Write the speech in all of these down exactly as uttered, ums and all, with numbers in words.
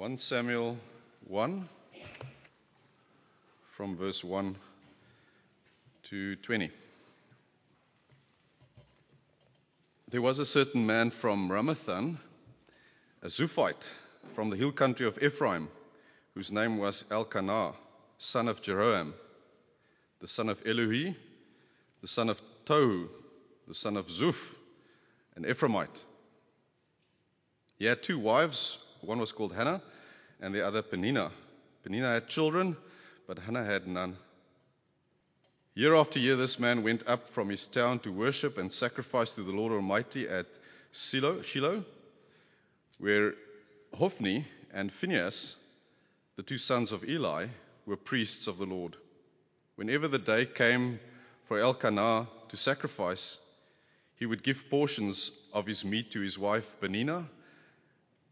First Samuel one, from verse one to twenty. There was a certain man from Ramathan, a Zuphite, from the hill country of Ephraim, whose name was Elkanah, son of Jeroham, the son of Elohi, the son of Tohu, the son of Zuph, an Ephraimite. He had two wives, one was called Hannah, and the other Peninnah. Peninnah had children, but Hannah had none. Year after year this man went up from his town to worship and sacrifice to the Lord Almighty at Shiloh, Shiloh where Hophni and Phinehas, the two sons of Eli, were priests of the Lord. Whenever the day came for Elkanah to sacrifice, he would give portions of his meat to his wife Peninnah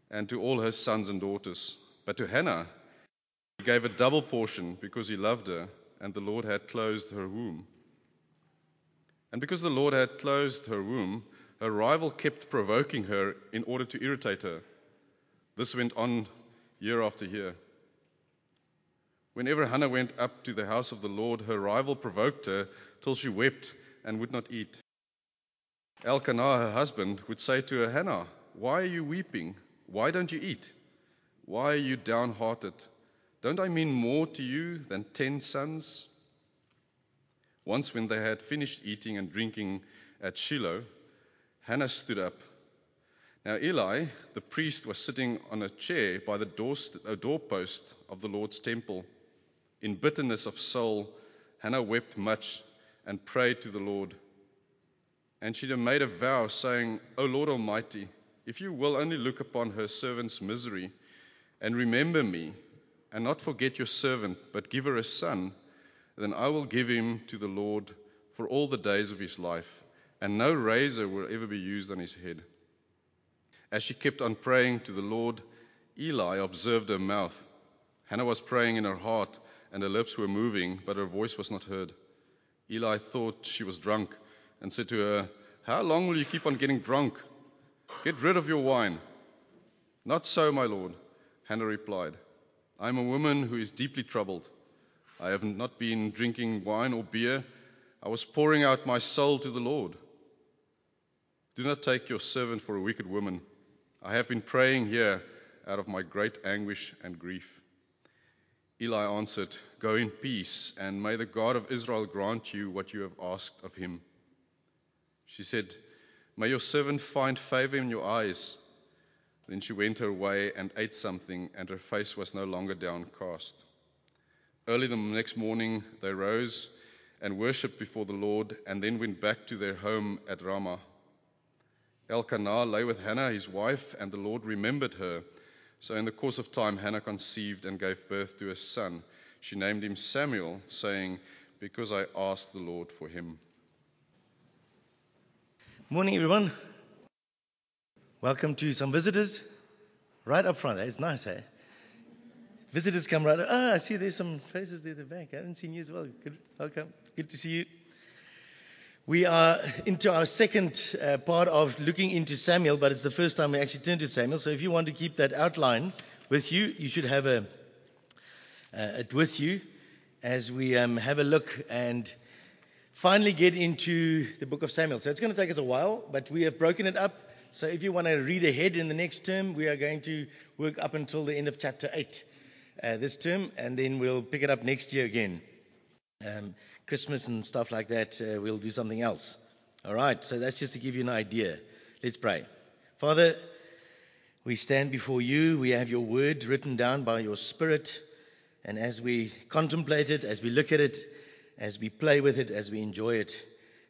and to all her sons and daughters. But to Hannah he gave a double portion because he loved her, and the Lord had closed her womb. And because the Lord had closed her womb, her rival kept provoking her in order to irritate her. This went on year after year. Whenever Hannah went up to the house of the Lord, her rival provoked her till she wept and would not eat. Elkanah, her husband, would say to her, "Hannah, why are you weeping? Why don't you eat? Why are you downhearted? Don't I mean more to you than ten sons?" Once when they had finished eating and drinking at Shiloh, Hannah stood up. Now Eli, the priest, was sitting on a chair by the door, a doorpost of the Lord's temple. In bitterness of soul, Hannah wept much and prayed to the Lord. And she made a vow, saying, "O Lord Almighty, if you will only look upon her servant's misery and remember me, and not forget your servant, but give her a son, then I will give him to the Lord for all the days of his life, and no razor will ever be used on his head." As she kept on praying to the Lord, Eli observed her mouth. Hannah was praying in her heart, and her lips were moving, but her voice was not heard. Eli thought she was drunk, and said to her, "How long will you keep on getting drunk? Get rid of your wine." "Not so, my lord," Hannah replied. "I am a woman who is deeply troubled. I have not been drinking wine or beer. I was pouring out my soul to the Lord. Do not take your servant for a wicked woman. I have been praying here out of my great anguish and grief." Eli answered, "Go in peace, and may the God of Israel grant you what you have asked of him." She said, "May your servant find favor in your eyes." Then she went her way and ate something, and her face was no longer downcast. Early the next morning they rose and worshipped before the Lord, and then went back to their home at Ramah. Elkanah lay with Hannah, his wife, and the Lord remembered her. So in the course of time Hannah conceived and gave birth to a son. She named him Samuel, saying, "Because I asked the Lord for him." Morning, everyone. Welcome to some visitors right up front. Eh? It's nice, eh? Visitors come right up. Ah, I see there's some faces there at the back. I haven't seen you as well. Good. Welcome. Good to see you. We are into our second uh, part of looking into Samuel, but it's the first time we actually turn to Samuel. So if you want to keep that outline with you, you should have a, uh, it with you as we um, have a look and finally get into the book of Samuel. So it's going to take us a while, but we have broken it up. So if you want to read ahead in the next term, we are going to work up until the end of chapter eight uh, this term, and then we'll pick it up next year again. Um, Christmas and stuff like that, uh, we'll do something else. All right, so that's just to give you an idea. Let's pray. Father, we stand before you. We have your word written down by your Spirit, and as we contemplate it, as we look at it, as we play with it, as we enjoy it,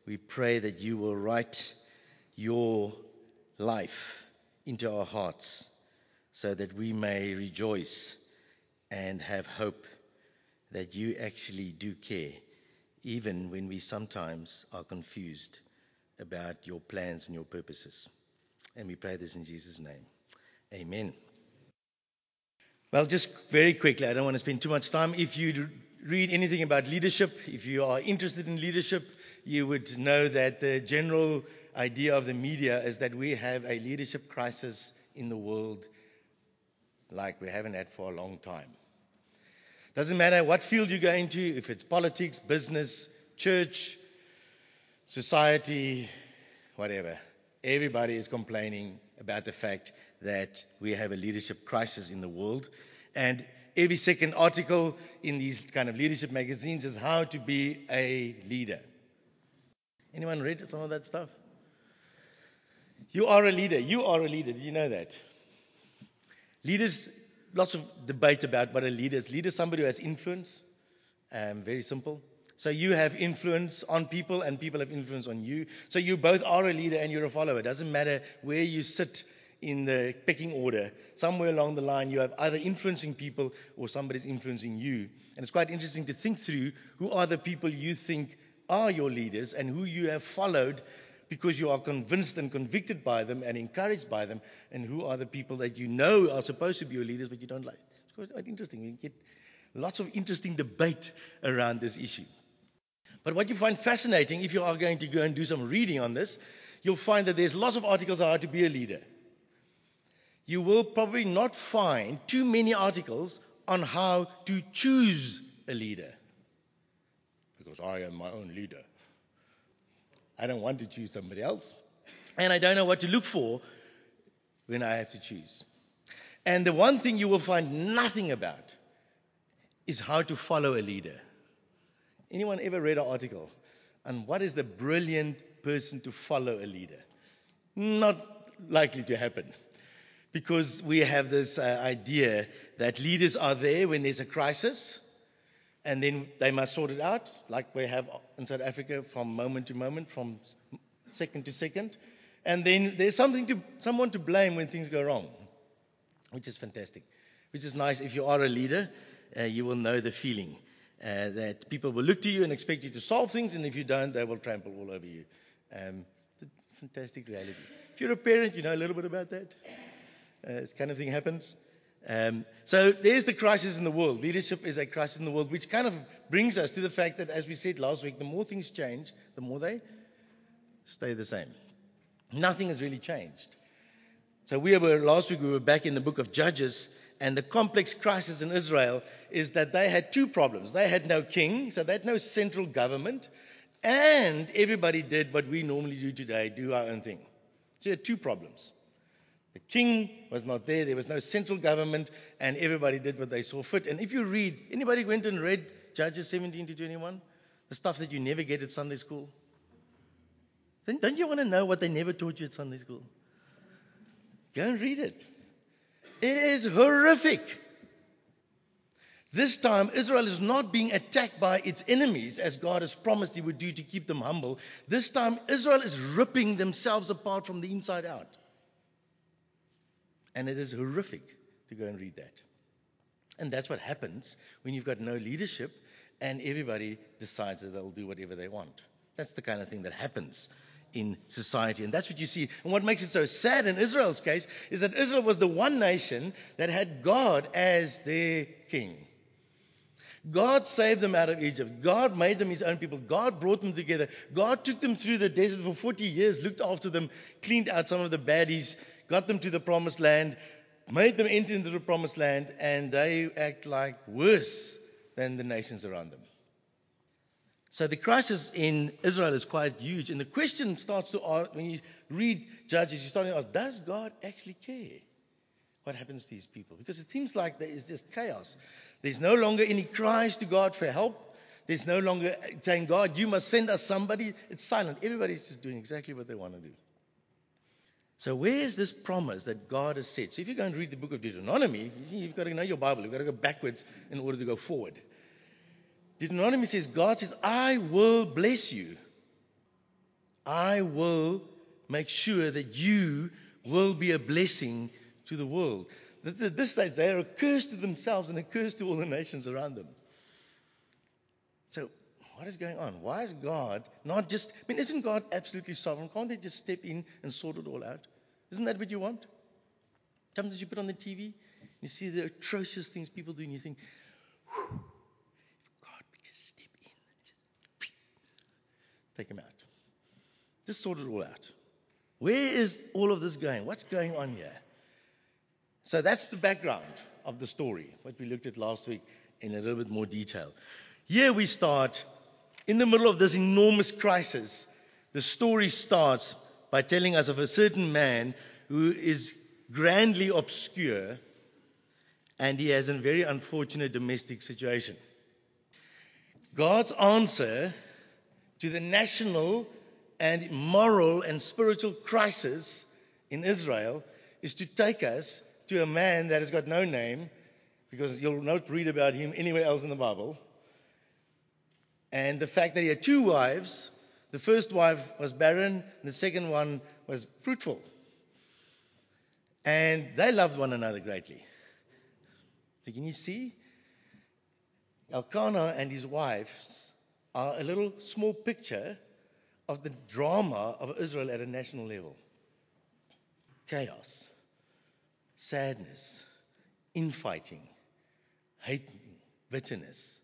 we pray that you will write your life into our hearts so that we may rejoice and have hope that you actually do care, even when we sometimes are confused about your plans and your purposes. And we pray this in Jesus' name. Amen. Well, just very quickly, I don't want to spend too much time. If you read anything about leadership, if you are interested in leadership, you would know that the general idea of the media is that we have a leadership crisis in the world like we haven't had for a long time. Doesn't matter what field you go into, if it's politics, business, church, society, whatever. Everybody is complaining about the fact that we have a leadership crisis in the world. And every second article in these kind of leadership magazines is how to be a leader. Anyone read some of that stuff? You are a leader. You are a leader. Did you know that? Leaders, lots of debate about what a leader is. Leader is somebody who has influence. Um, very simple. So you have influence on people and people have influence on you. So you both are a leader and you're a follower. It doesn't matter where you sit in the pecking order. Somewhere along the line, you have either influencing people or somebody's influencing you. And it's quite interesting to think through who are the people you think are your leaders and who you have followed because you are convinced and convicted by them and encouraged by them, and who are the people that you know are supposed to be your leaders but you don't like. It's quite, quite interesting. You get lots of interesting debate around this issue. But what you find fascinating, if you are going to go and do some reading on this, you'll find that there's lots of articles on how to be a leader. You will probably not find too many articles on how to choose a leader. Because I am my own leader. I don't want to choose somebody else. And I don't know what to look for when I have to choose. And the one thing you will find nothing about is how to follow a leader. Anyone ever read an article on what is the brilliant person to follow a leader? Not likely to happen. Because we have this uh, idea that leaders are there when there's a crisis. And then they must sort it out, like we have in South Africa, from moment to moment, from second to second. And then there's something to, someone to blame when things go wrong, which is fantastic, which is nice. If you are a leader, uh, you will know the feeling uh, that people will look to you and expect you to solve things, and if you don't, they will trample all over you. Um, fantastic reality. If you're a parent, you know a little bit about that. Uh, this kind of thing happens. Um, so there's the crisis in the world. Leadership is a crisis in the world, which kind of brings us to the fact that, as we said last week, the more things change, the more they stay the same. Nothing has really changed. So we were, last week we were back in the book of Judges, and the complex crisis in Israel is that they had two problems. They had no king, so they had no central government, and everybody did what we normally do today, do our own thing. So you had two problems. The king was not there. There was no central government, and everybody did what they saw fit. And if you read, anybody went and read Judges seventeen to twenty-one? The stuff that you never get at Sunday school? Then don't you want to know what they never taught you at Sunday school? Go and read it. It is horrific. This time, Israel is not being attacked by its enemies, as God has promised he would do to keep them humble. This time, Israel is ripping themselves apart from the inside out. And it is horrific to go and read that. And that's what happens when you've got no leadership and everybody decides that they'll do whatever they want. That's the kind of thing that happens in society. And that's what you see. And what makes it so sad in Israel's case is that Israel was the one nation that had God as their king. God saved them out of Egypt. God made them his own people. God brought them together. God took them through the desert for forty years, looked after them, cleaned out some of the baddies, got them to the promised land, made them enter into the promised land, and they act like worse than the nations around them. So the crisis in Israel is quite huge. And the question starts to ask, when you read Judges, you start to ask, does God actually care what happens to these people? Because it seems like there is just chaos. There's no longer any cries to God for help. There's no longer saying, God, you must send us somebody. It's silent. Everybody's just doing exactly what they want to do. So where is this promise that God has said? So if you go and read the book of Deuteronomy, you've got to know your Bible. You've got to go backwards in order to go forward. Deuteronomy says, God says, I will bless you. I will make sure that you will be a blessing to the world. At this stage, they are a curse to themselves and a curse to all the nations around them. So what is going on? Why is God not just... I mean, isn't God absolutely sovereign? Can't they just step in and sort it all out? Isn't that what you want? Sometimes you put on the T V, you see the atrocious things people do, and you think, if God would just step in, just take him out. Just sort it all out. Where is all of this going? What's going on here? So that's the background of the story, what we looked at last week in a little bit more detail. Here we start, in the middle of this enormous crisis, the story starts by telling us of a certain man who is grandly obscure, and he has a very unfortunate domestic situation. God's answer to the national and moral and spiritual crisis in Israel is to take us to a man that has got no name, because you'll not read about him anywhere else in the Bible. And the fact that he had two wives, the first wife was barren, and the second one was fruitful. And they loved one another greatly. So can you see? Elkanah and his wives are a little small picture of the drama of Israel at a national level. Chaos, sadness, infighting, hate, bitterness.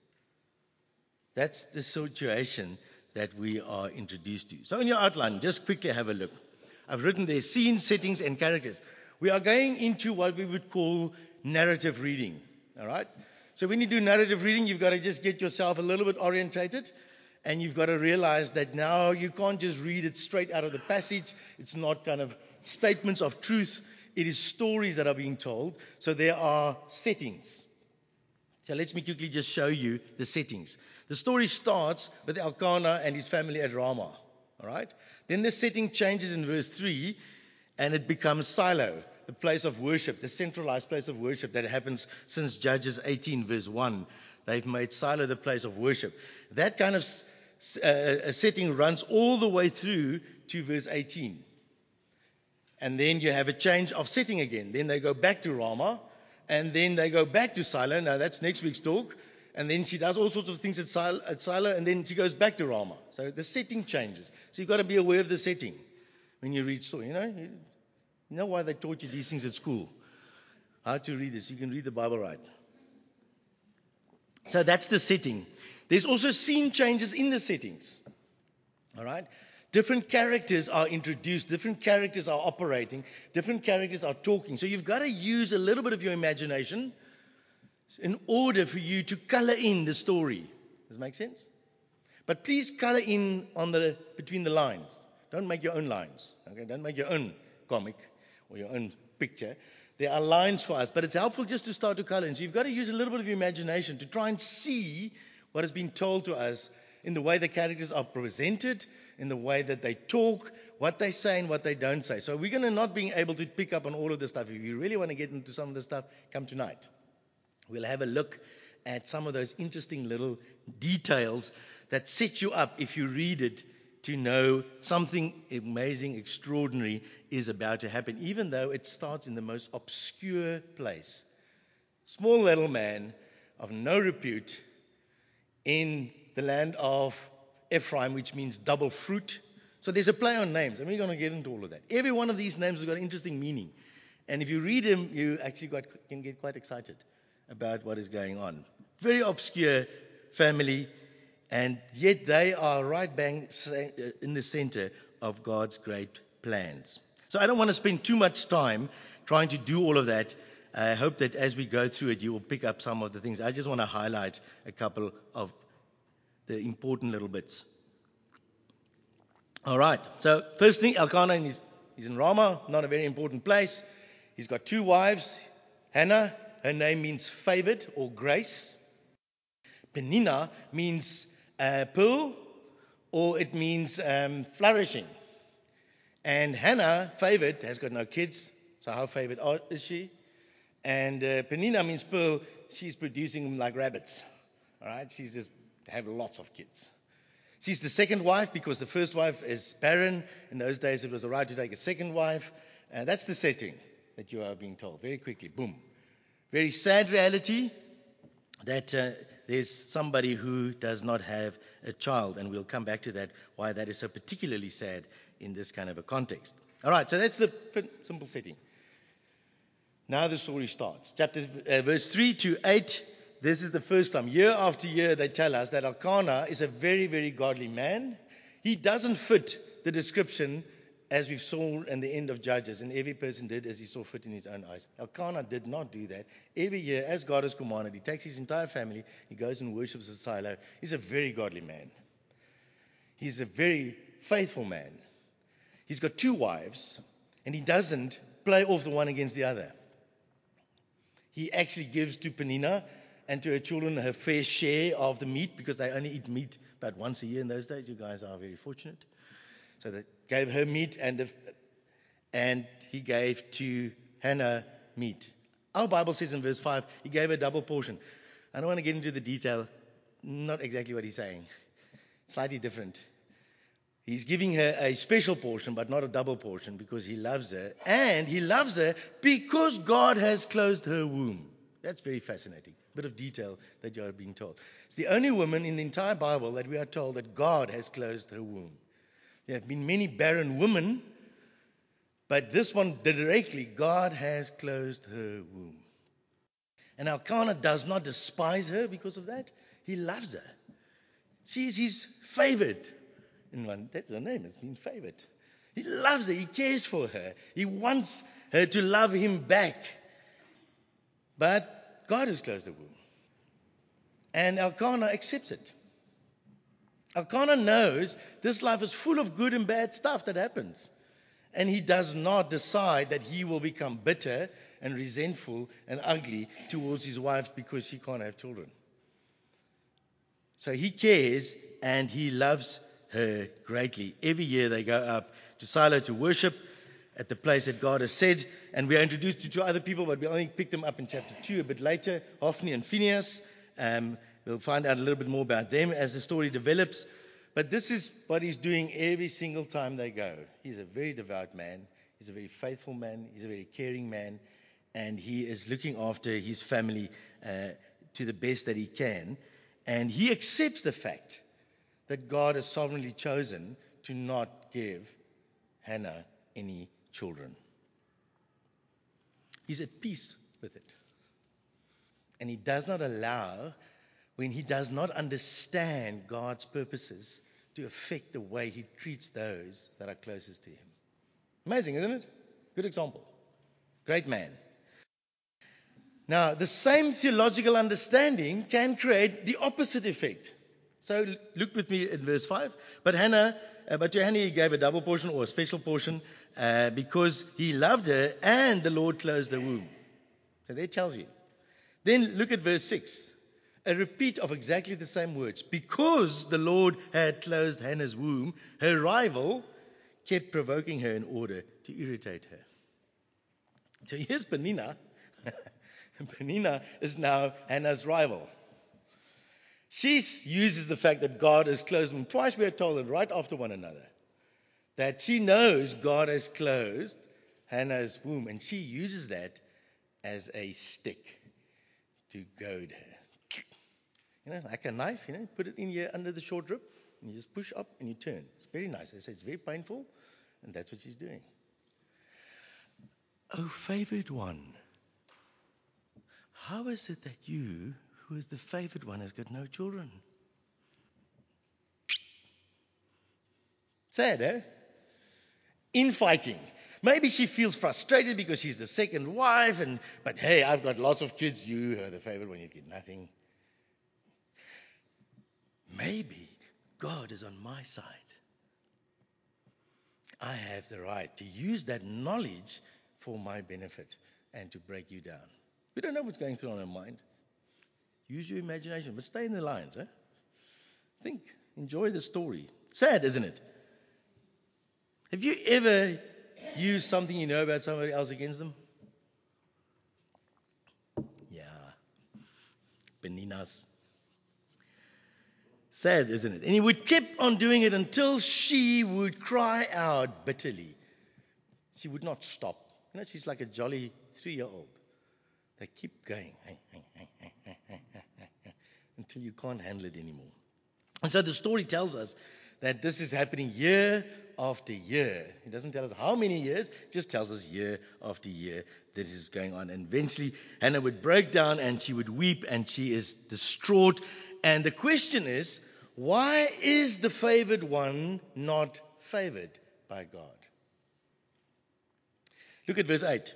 That's the situation that we are introduced to. So in your outline, just quickly have a look. I've written there scenes, settings, and characters. We are going into what we would call narrative reading. All right? So when you do narrative reading, you've got to just get yourself a little bit orientated, and you've got to realize that now you can't just read it straight out of the passage. It's not kind of statements of truth. It is stories that are being told. So there are settings. So let me quickly just show you the settings. The story starts with Elkanah and his family at Ramah. All right? Then the setting changes in verse three, and it becomes Shiloh, the place of worship, the centralized place of worship that happens since Judges eighteen, verse one. They've made Shiloh the place of worship. That kind of uh, setting runs all the way through to verse eighteen. And then you have a change of setting again. Then they go back to Ramah, and then they go back to Shiloh. Now, that's next week's talk. And then she does all sorts of things at Shiloh, at Shiloh, and then she goes back to Ramah. So the setting changes. So you've got to be aware of the setting when you read story. You know, you know why they taught you these things at school. How to read this. You can read the Bible right. So that's the setting. There's also scene changes in the settings. All right? Different characters are introduced. Different characters are operating. Different characters are talking. So you've got to use a little bit of your imagination in order for you to color in the story. Does that make sense? But please color in on the between the lines. Don't make your own lines. Okay? Don't make your own comic or your own picture. There are lines for us, but it's helpful just to start to color in. So you've got to use a little bit of your imagination to try and see what has been told to us in the way the characters are presented, in the way that they talk, what they say and what they don't say. So we're going to not be able to pick up on all of this stuff. If you really want to get into some of this stuff, come tonight. We'll have a look at some of those interesting little details that set you up, if you read it, to know something amazing, extraordinary is about to happen, even though it starts in the most obscure place. Small little man of no repute in the land of Ephraim, which means double fruit. So there's a play on names, and we're going to get into all of that. Every one of these names has got an interesting meaning. And if you read them, you actually got, can get quite excited about what is going on. Very obscure family, and yet they are right bang in the center of God's great plans. So I don't want to spend too much time trying to do all of that. I hope that as we go through it, you will pick up some of the things. I just want to highlight a couple of the important little bits. All right, so first thing, Elkanah is he's in Ramah, not a very important place. He's got two wives, Hannah. Her name means favored or grace. Peninnah means uh, pearl, or it means um, flourishing. And Hannah, favored, has got no kids, so how favored are, is she? And uh, Peninnah means pearl. She's producing them like rabbits. All right, she's just have lots of kids. She's the second wife because the first wife is barren. In those days, it was all right to take a second wife. Uh, that's the setting that you are being told. Very quickly, boom. Very sad reality that uh, there's somebody who does not have a child, and we'll come back to that, why that is so particularly sad in this kind of a context. All right, so that's the simple setting. Now the story starts. Chapter uh, verse three to eight, this is the first time. Year after year they tell us that Elkanah is a very, very godly man. He doesn't fit the description as we've seen in the end of Judges, and every person did as he saw fit in his own eyes. Elkanah did not do that. Every year, as God has commanded, he takes his entire family, he goes and worships at Shiloh. He's a very godly man. He's a very faithful man. He's got two wives, and he doesn't play off the one against the other. He actually gives to Peninnah and to her children her fair share of the meat, because they only eat meat about once a year in those days. You guys are very fortunate. So they gave her meat, and the, and he gave to Hannah meat. Our Bible says in verse five, he gave her double portion. I don't want to get into the detail. Not exactly what he's saying. Slightly different. He's giving her a special portion, but not a double portion, because he loves her. And he loves her because God has closed her womb. That's very fascinating. Bit of detail that you are being told. It's the only woman in the entire Bible that we are told that God has closed her womb. There have been many barren women, but this one directly, God has closed her womb. And Elkanah does not despise her because of that. He loves her. She is his favored. And one, that's her name, it's been favored. He loves her. He cares for her. He wants her to love him back. But God has closed the womb. And Elkanah accepts it. Elkanah knows this life is full of good and bad stuff that happens. And he does not decide that he will become bitter and resentful and ugly towards his wife because she can't have children. So he cares and he loves her greatly. Every year they go up to Shiloh to worship at the place that God has said. And we are introduced to two other people, but we only pick them up in chapter two a bit later, Hophni and Phinehas. Um, We'll find out a little bit more about them as the story develops. But this is what he's doing every single time they go. He's a very devout man. He's a very faithful man. He's a very caring man. And he is looking after his family uh, to the best that he can. And he accepts the fact that God has sovereignly chosen to not give Hannah any children. He's at peace with it. And he does not allow... when he does not understand God's purposes to affect the way he treats those that are closest to him. Amazing, isn't it? Good example. Great man. Now, the same theological understanding can create the opposite effect. So look with me at verse five. But Hannah, uh, but to Hannah he gave a double portion or a special portion uh, because he loved her and the Lord closed the womb. So that tells you. Then look at verse six. A repeat of exactly the same words. Because the Lord had closed Hannah's womb, her rival kept provoking her in order to irritate her. So here's Peninnah. Peninnah is now Hannah's rival. She uses the fact that God has closed them. Twice we are told it right after one another. That she knows God has closed Hannah's womb. And she uses that as a stick to goad her. You know, like a knife, you know, put it in here under the short rib, and you just push up and you turn. It's very nice. They say it's very painful, and that's what she's doing. Oh, favored one, how is it that you, who is the favored one, has got no children? Sad, eh? Infighting. Maybe she feels frustrated because she's the second wife, and but hey, I've got lots of kids. You are the favored one, you get nothing. Maybe God is on my side. I have the right to use that knowledge for my benefit and to break you down. We don't know what's going through on her mind. Use your imagination, but stay in the lines. Eh? Think, enjoy the story. Sad, isn't it? Have you ever used something you know about somebody else against them? Yeah. Peninnah's. Sad, isn't it? And he would keep on doing it until she would cry out bitterly. She would not stop. You know, she's like a jolly three-year-old. They keep going until you can't handle it anymore. And so the story tells us that this is happening year after year. It doesn't tell us how many years, it just tells us year after year this is going on. And eventually Hannah would break down and she would weep and she is distraught. And the question is, why is the favored one not favored by God? Look at verse eight.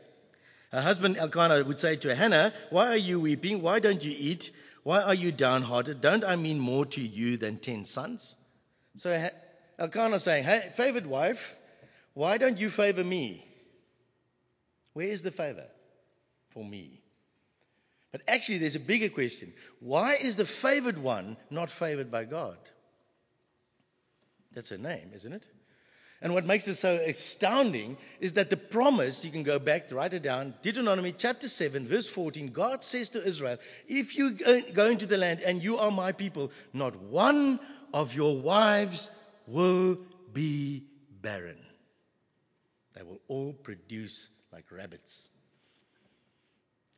Her husband Elkanah would say to Hannah, "Why are you weeping? Why don't you eat? Why are you downhearted? Don't I mean more to you than ten sons?" So Elkanah saying, "Hey, favored wife, why don't you favor me? Where is the favor for me?" But actually, there's a bigger question. Why is the favored one not favored by God? That's her name, isn't it? And what makes this so astounding is that the promise, you can go back, write it down, Deuteronomy chapter seven, verse fourteen, God says to Israel, if you go into the land and you are my people, not one of your wives will be barren. They will all produce like rabbits.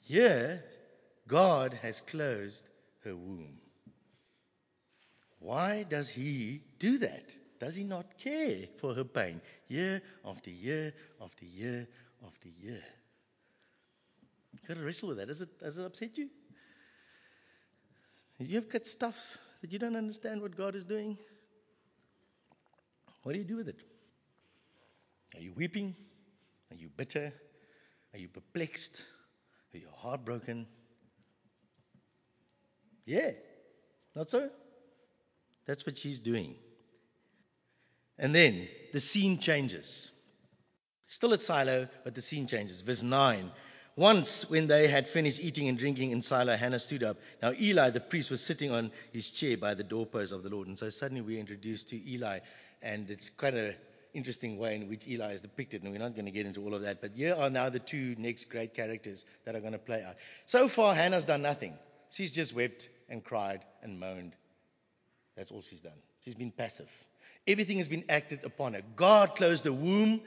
Here, God has closed her womb. Why does he do that? Does he not care for her pain year after year after year after year? You've got to wrestle with that. Does it, does it upset you? You've got stuff that you don't understand what God is doing. What do you do with it? Are you weeping? Are you bitter? Are you perplexed? Are you heartbroken? Yeah, not so? That's what she's doing. And then the scene changes. Still at Shiloh, but the scene changes. Verse nine. Once when they had finished eating and drinking in Shiloh, Hannah stood up. Now Eli, the priest, was sitting on his chair by the doorpost of the Lord. And so suddenly we're introduced to Eli. And it's quite an interesting way in which Eli is depicted. And we're not going to get into all of that. But here are now the two next great characters that are going to play out. So far, Hannah's done nothing. She's just wept and cried and moaned. That's all she's done. She's been passive. Everything has been acted upon her. God closed the womb.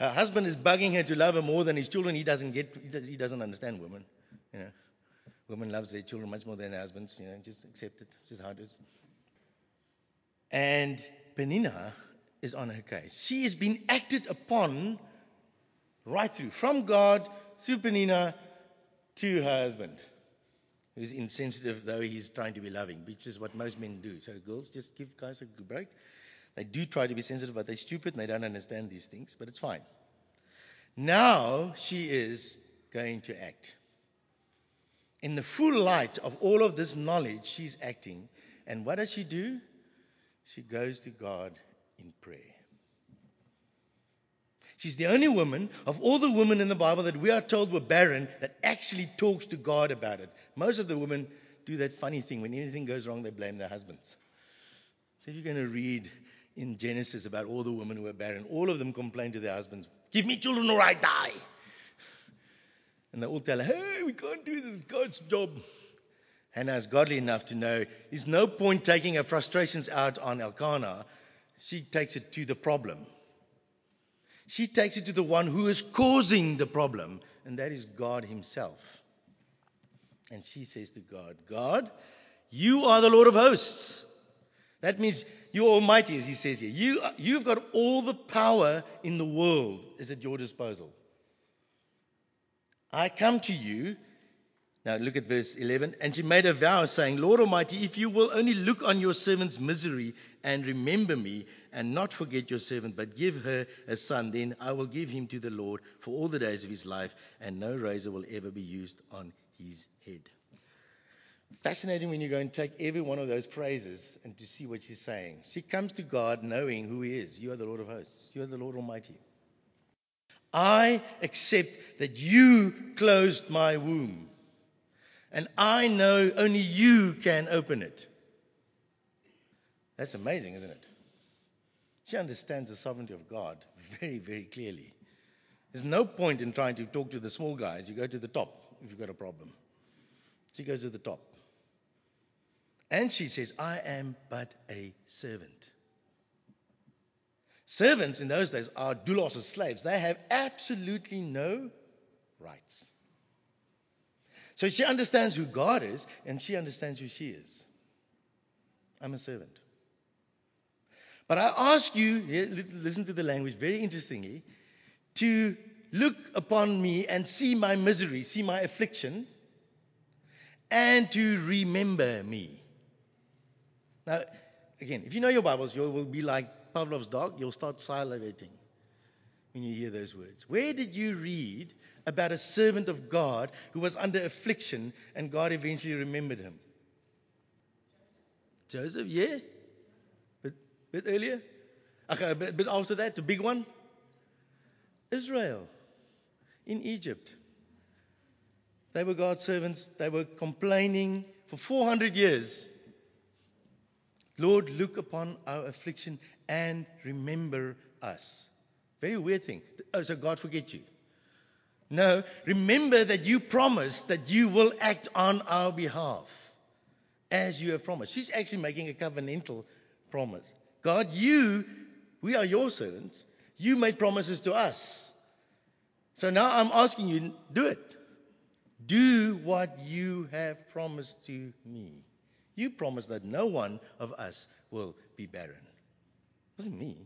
Her husband is bugging her to love her more than his children. He doesn't get. He doesn't understand women. You know, women loves their children much more than their husbands. You know, just accept it. This is how it is. And Peninnah is on her case. She has been acted upon right through, from God through Peninnah to her husband, who's insensitive though he's trying to be loving, which is what most men do. So girls, just give guys a good break. They do try to be sensitive, but they're stupid and they don't understand these things, but it's fine. Now she is going to act. In the full light of all of this knowledge, she's acting. And what does she do? She goes to God in prayer. She's the only woman of all the women in the Bible that we are told were barren that actually talks to God about it. Most of the women do that funny thing. When anything goes wrong, they blame their husbands. So if you're going to read in Genesis about all the women who were barren, all of them complained to their husbands, "Give me children or I die." And they all tell her, "Hey, we can't do this, God's job." Hannah is godly enough to know there's no point taking her frustrations out on Elkanah. She takes it to the problem. She takes it to the one who is causing the problem, and that is God himself. And she says to God, "God, you are the Lord of hosts." That means you're almighty, as he says here. You, you've got all the power in the world is at your disposal. I come to you. Now look at verse eleven. And she made a vow saying, "Lord Almighty, if you will only look on your servant's misery and remember me and not forget your servant, but give her a son, then I will give him to the Lord for all the days of his life, and no razor will ever be used on his head." Fascinating when you go and take every one of those phrases and to see what she's saying. She comes to God knowing who he is. You are the Lord of hosts. You are the Lord Almighty. I accept that you closed my womb. And I know only you can open it. That's amazing, isn't it? She understands the sovereignty of God very, very clearly. There's no point in trying to talk to the small guys. You go to the top if you've got a problem. She goes to the top. And she says, "I am but a servant." Servants in those days are doulos or slaves. They have absolutely no rights. So she understands who God is, and she understands who she is. I'm a servant. But I ask you, listen to the language very interestingly, to look upon me and see my misery, see my affliction, and to remember me. Now, again, if you know your Bibles, you will be like Pavlov's dog. You'll start salivating. when you hear those words? Where did you read about a servant of God who was under affliction and God eventually remembered him? Joseph, yeah. But bit earlier? A bit after that, the big one? Israel in Egypt. They were God's servants. They were complaining for four hundred years. Lord, look upon our affliction and remember us. Very weird thing. Oh, so God forget you. No, remember that you promised that you will act on our behalf as you have promised. She's actually making a covenantal promise. God, you, we are your servants. You made promises to us. So now I'm asking you, do it. Do what you have promised to me. You promised that no one of us will be barren. It wasn't me.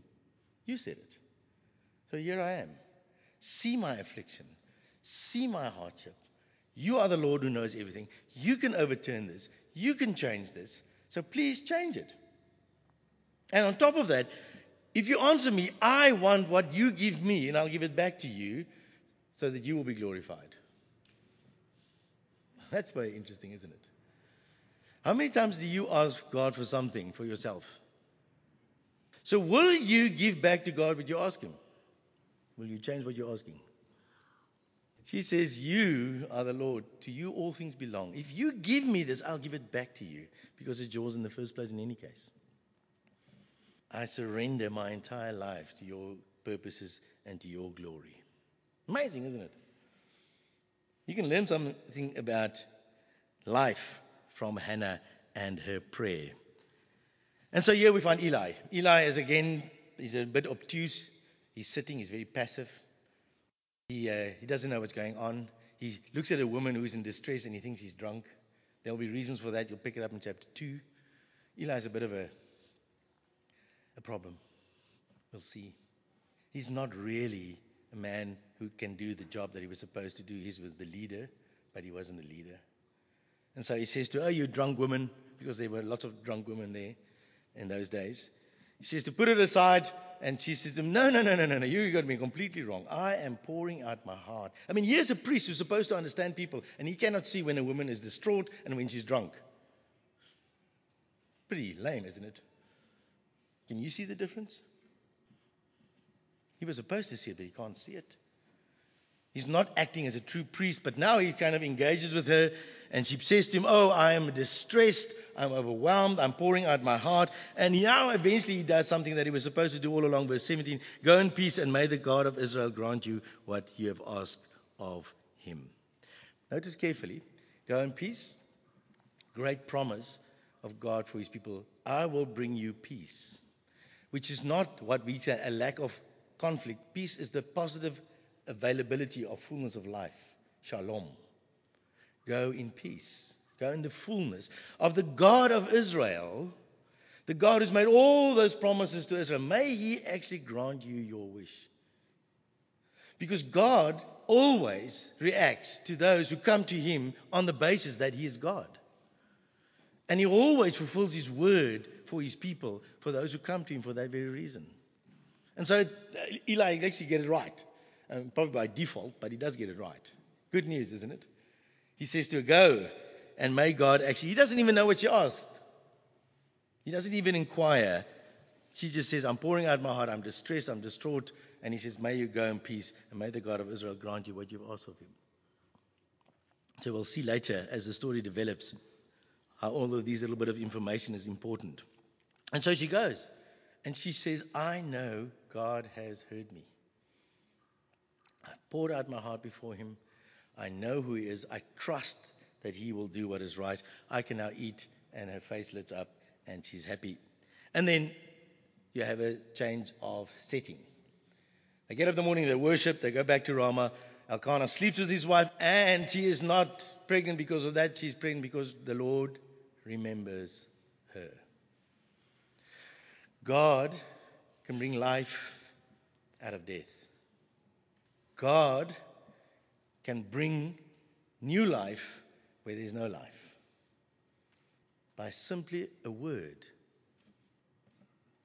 You said it. So here I am. See my affliction. See my hardship. You are the Lord who knows everything. You can overturn this. You can change this. So please change it. And on top of that, if you answer me, I want what you give me, and I'll give it back to you so that you will be glorified. That's very interesting, isn't it? How many times do you ask God for something for yourself? So will you give back to God what you ask him? Will you change what you're asking? She says, you are the Lord. To you all things belong. If you give me this, I'll give it back to you because it's yours in the first place in any case. I surrender my entire life to your purposes and to your glory. Amazing, isn't it? You can learn something about life from Hannah and her prayer. And so here we find Eli. Eli is again, he's a bit obtuse. He's sitting, he's very passive. He, uh, he doesn't know what's going on. He looks at a woman who's in distress and he thinks he's drunk. There'll be reasons for that. You'll pick it up in chapter two. Eli's a bit of a, a problem. We'll see. He's not really a man who can do the job that he was supposed to do. He was the leader, but he wasn't a leader. And so he says to her, oh, you drunk women, because there were lots of drunk women there in those days. He says to put it aside. And she says to him, no, no, no, no, no, no, you got me completely wrong. I am pouring out my heart. I mean, here's a priest who's supposed to understand people, and he cannot see when a woman is distraught and when she's drunk. Pretty lame, isn't it? Can you see the difference? He was supposed to see it, but he can't see it. He's not acting as a true priest, but now he kind of engages with her, and she says to him, oh, I am distressed, I'm overwhelmed, I'm pouring out my heart. And now eventually he does something that he was supposed to do all along, verse seventeen. Go in peace, and may the God of Israel grant you what you have asked of him. Notice carefully, go in peace. Great promise of God for his people. I will bring you peace, which is not what we say, a lack of conflict. Peace is the positive availability of fullness of life. Shalom. Go in peace. Go in the fullness of the God of Israel, the God who's made all those promises to Israel. May he actually grant you your wish. Because God always reacts to those who come to him on the basis that he is God. And he always fulfills his word for his people, for those who come to him for that very reason. And so Eli actually gets it right. Um, probably by default, but he does get it right. Good news, isn't it? He says to her, go, and may God actually... He doesn't even know what she asked. He doesn't even inquire. She just says, I'm pouring out my heart, I'm distressed, I'm distraught. And he says, may you go in peace, and may the God of Israel grant you what you've asked of him. So we'll see later, as the story develops, how all of these little bit of information is important. And so she goes, and she says, I know God has heard me. I've poured out my heart before him. I know who he is. I trust that he will do what is right. I can now eat, and her face lights up, and she's happy. And then you have a change of setting. They get up in the morning, they worship, they go back to Ramah. Elkanah sleeps with his wife, and she is not pregnant because of that. She's pregnant because the Lord remembers her. God can bring life out of death. God can bring new life where there's no life by simply a word.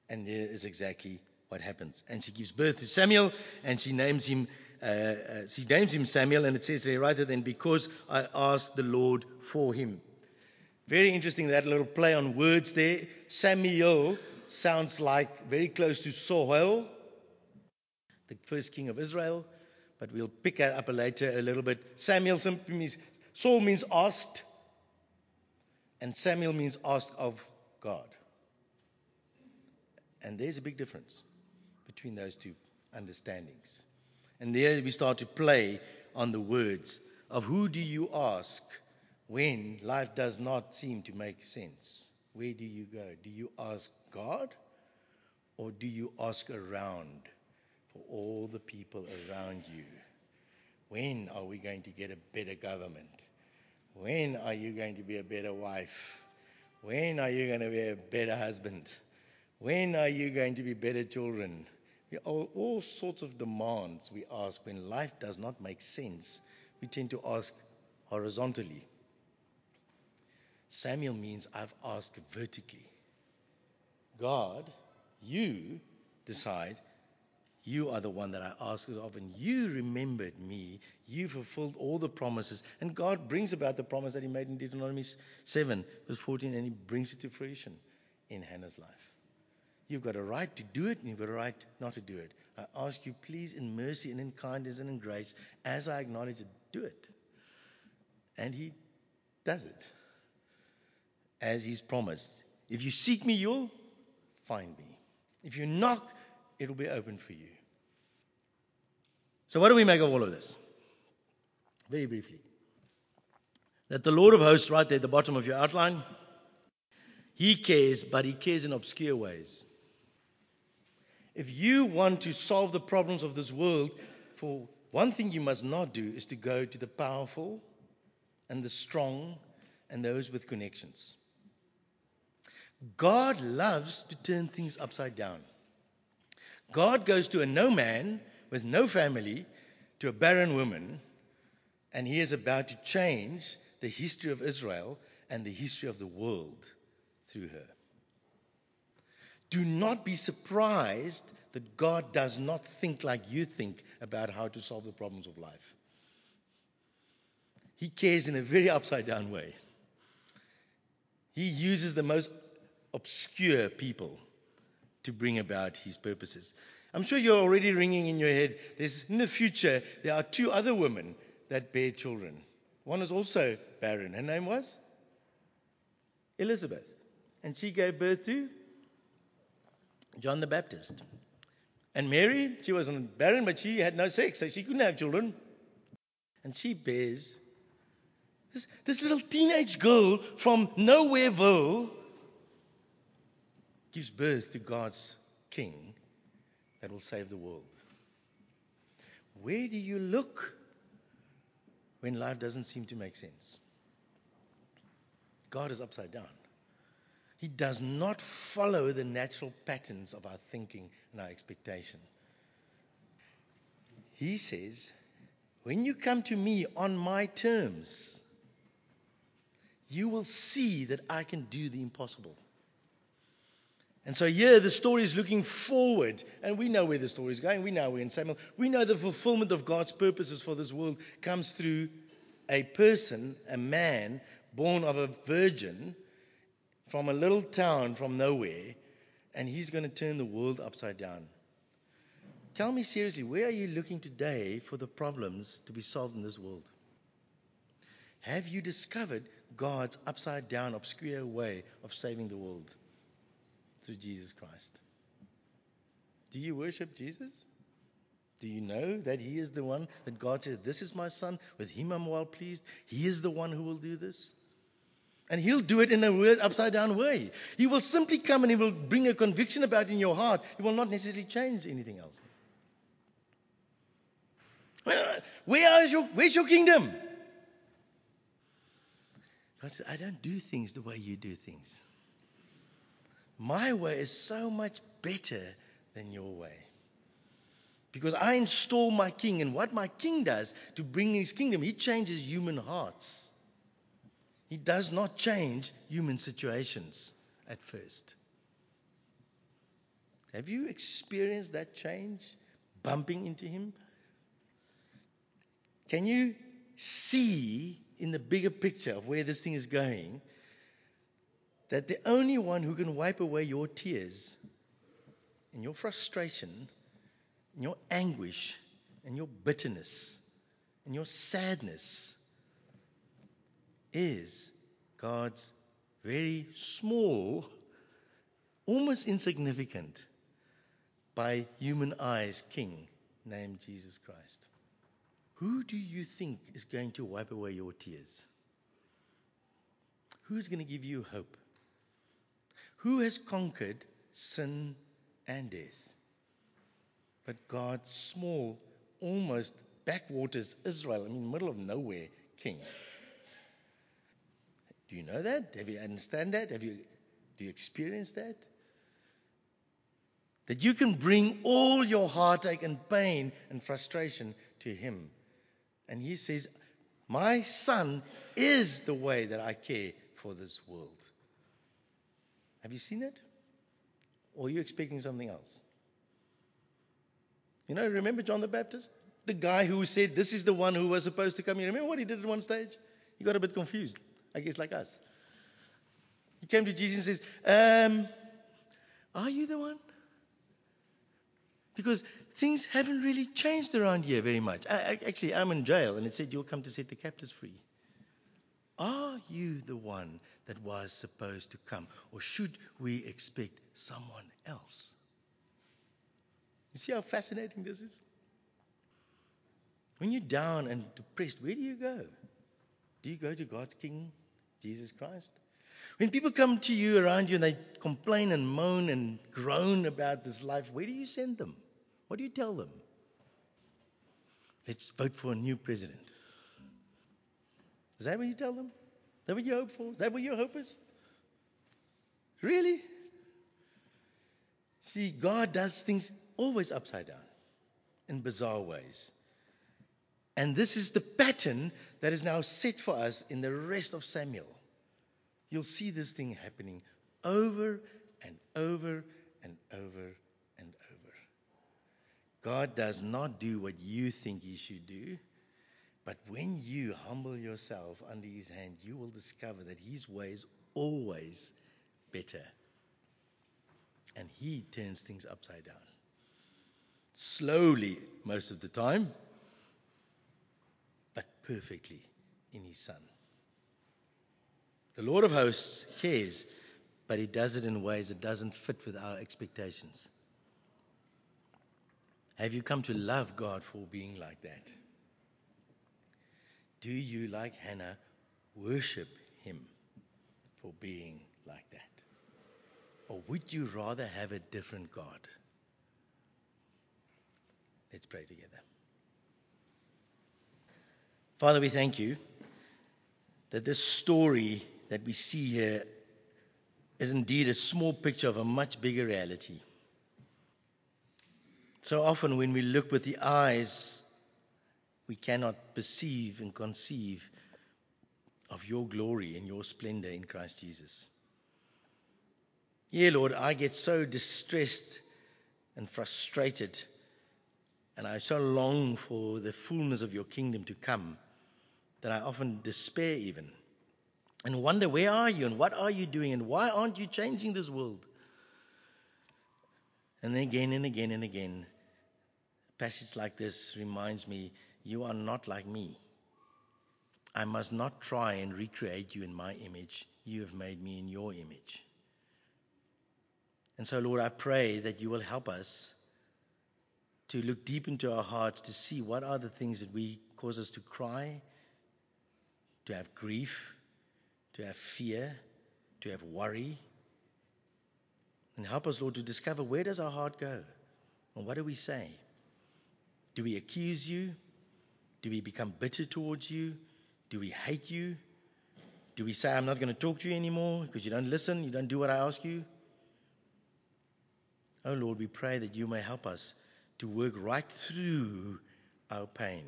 And here is exactly what happens. And she gives birth to Samuel, and she names him uh, uh, she names him Samuel, and it says here right then, because I asked the Lord for him. Very interesting, that little play on words there. Samuel sounds like very close to Saul, the first king of Israel, but we'll pick that up later a little bit. Samuel simply means, Saul means asked, and Samuel means asked of God. And there's a big difference between those two understandings. And there we start to play on the words of who do you ask when life does not seem to make sense. Where do you go? Do you ask God, or do you ask around for all the people around you? When are we going to get a better government? When are you going to be a better wife? When are you going to be a better husband? When are you going to be better children? All, all sorts of demands we ask when life does not make sense. We tend to ask horizontally. Samuel means I've asked vertically. God, you decide. You are the one that I ask of, and you remembered me. You fulfilled all the promises. And God brings about the promise that he made in Deuteronomy seven, verse fourteen, and he brings it to fruition in Hannah's life. You've got a right to do it, and you've got a right not to do it. I ask you, please, in mercy and in kindness and in grace, as I acknowledge it, do it. And he does it, as he's promised. If you seek me, you'll find me. If you knock, it'll be open for you. So what do we make of all of this? Very briefly. That the Lord of hosts, right there at the bottom of your outline, he cares, but he cares in obscure ways. If you want to solve the problems of this world, for one thing you must not do is to go to the powerful and the strong and those with connections. God loves to turn things upside down. God goes to a no man with no family, to a barren woman, and he is about to change the history of Israel and the history of the world through her. Do not be surprised that God does not think like you think about how to solve the problems of life. He cares in a very upside down way. He uses the most obscure people to bring about his purposes. I'm sure you're already ringing in your head. There's, in the future, there are two other women that bear children. One is also barren. Her name was Elizabeth. And she gave birth to John the Baptist. And Mary, she wasn't barren, but she had no sex, so she couldn't have children. And she bears this, this little teenage girl from Nowhereville. Gives birth to God's king that will save the world. Where do you look when life doesn't seem to make sense? God is upside down. He does not follow the natural patterns of our thinking and our expectation. He says, when you come to me on my terms, you will see that I can do the impossible. And so here, yeah, the story is looking forward, and we know where the story is going. We know we're in Samuel. We know the fulfillment of God's purposes for this world comes through a person, a man, born of a virgin from a little town from nowhere, and he's going to turn the world upside down. Tell me seriously, where are you looking today for the problems to be solved in this world? Have you discovered God's upside-down, obscure way of saving the world? Through Jesus Christ. Do you worship Jesus? Do you know that he is the one that God said, this is my son, with him I'm well pleased. He is the one who will do this. And he'll do it in a weird upside down way. He will simply come and he will bring a conviction about in your heart. He will not necessarily change anything else. Where is your, where's your kingdom? God said, I don't do things the way you do things. My way is so much better than your way. Because I install my king, and what my king does to bring his kingdom, he changes human hearts. He does not change human situations at first. Have you experienced that change? Bumping into him? Can you see in the bigger picture of where this thing is going that the only one who can wipe away your tears and your frustration and your anguish and your bitterness and your sadness is God's very small, almost insignificant, by human eyes, King named Jesus Christ? Who do you think is going to wipe away your tears? Who's going to give you hope? Who has conquered sin and death? But God's small, almost backwaters Israel, I mean, middle of nowhere king. Do you know that? Have you understand that? Have you do you experience that? That you can bring all your heartache and pain and frustration to him. And he says, my son is the way that I care for this world. Have you seen it? Or are you expecting something else? You know, remember John the Baptist? The guy who said, this is the one who was supposed to come here. Remember what he did at one stage? He got a bit confused, I guess like us. He came to Jesus and says, um, are you the one? Because things haven't really changed around here very much. I, I, actually, I'm in jail, and it said, you'll come to set the captives free. Are you the one that was supposed to come? Or should we expect someone else? You see how fascinating this is? When you're down and depressed, where do you go? Do you go to God's King, Jesus Christ? When people come to you around you and they complain and moan and groan about this life, where do you send them? What do you tell them? Let's vote for a new president. Is that what you tell them? Is that what you hope for? Is that what your hope is? Really? See, God does things always upside down in bizarre ways. And this is the pattern that is now set for us in the rest of Samuel. You'll see this thing happening over and over and over and over. God does not do what you think he should do. But when you humble yourself under his hand, you will discover that his way is always better. And he turns things upside down. Slowly, most of the time, but perfectly in his Son. The Lord of hosts cares, but he does it in ways that doesn't fit with our expectations. Have you come to love God for being like that? Do you, like Hannah, worship him for being like that? Or would you rather have a different God? Let's pray together. Father, we thank you that this story that we see here is indeed a small picture of a much bigger reality. So often when we look with the eyes, we cannot perceive and conceive of your glory and your splendor in Christ Jesus. Yeah, Lord, I get so distressed and frustrated, and I so long for the fullness of your kingdom to come that I often despair even and wonder, where are you and what are you doing and why aren't you changing this world? And then again and again and again, a passage like this reminds me, you are not like me. I must not try and recreate you in my image. You have made me in your image. And so, Lord, I pray that you will help us to look deep into our hearts to see what are the things that we cause us to cry, to have grief, to have fear, to have worry. And help us, Lord, to discover, where does our heart go? And what do we say? Do we accuse you? Do we become bitter towards you? Do we hate you? Do we say, I'm not going to talk to you anymore because you don't listen, you don't do what I ask you? Oh, Lord, we pray that you may help us to work right through our pain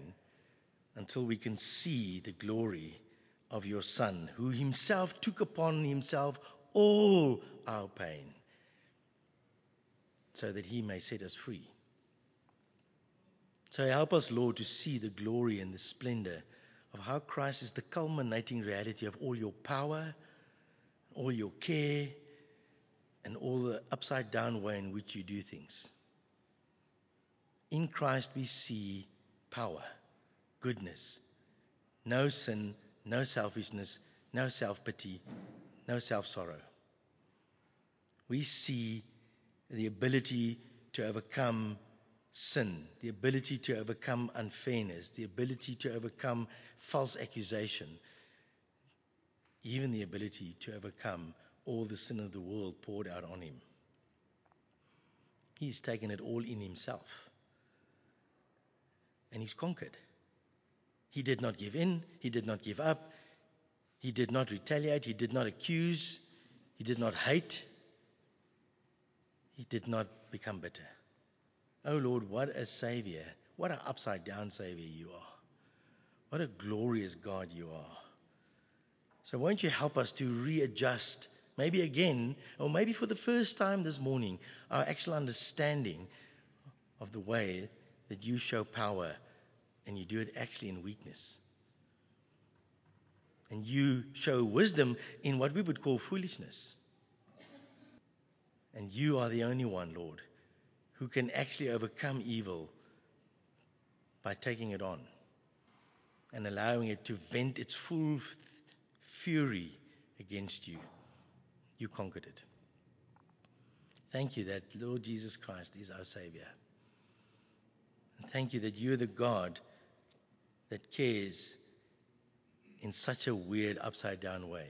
until we can see the glory of your Son, who himself took upon himself all our pain, so that he may set us free. So help us, Lord, to see the glory and the splendor of how Christ is the culminating reality of all your power, all your care, and all the upside-down way in which you do things. In Christ we see power, goodness, no sin, no selfishness, no self-pity, no self-sorrow. We see the ability to overcome sin, the ability to overcome unfairness, the ability to overcome false accusation, even the ability to overcome all the sin of the world poured out on him. He's taken it all in himself, and he's conquered. He did not give in. He did not give up. He did not retaliate. He did not accuse. He did not hate. He did not become bitter. Oh, Lord, what a Savior. What an upside-down Savior you are. What a glorious God you are. So won't you help us to readjust, maybe again, or maybe for the first time this morning, our actual understanding of the way that you show power, and you do it actually in weakness. And you show wisdom in what we would call foolishness. And you are the only one, Lord, who can actually overcome evil by taking it on and allowing it to vent its full f- fury against you. You conquered it. Thank you that Lord Jesus Christ is our Savior. And thank you that you're the God that cares in such a weird, upside-down way.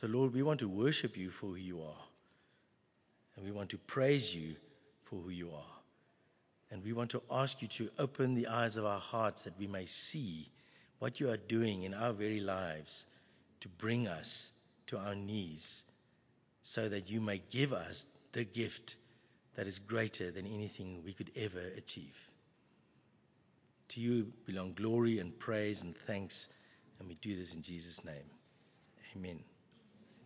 So, Lord, we want to worship you for who you are. And we want to praise you for who you are. And we want to ask you to open the eyes of our hearts that we may see what you are doing in our very lives to bring us to our knees so that you may give us the gift that is greater than anything we could ever achieve. To you belong glory and praise and thanks, and we do this in Jesus' name. Amen.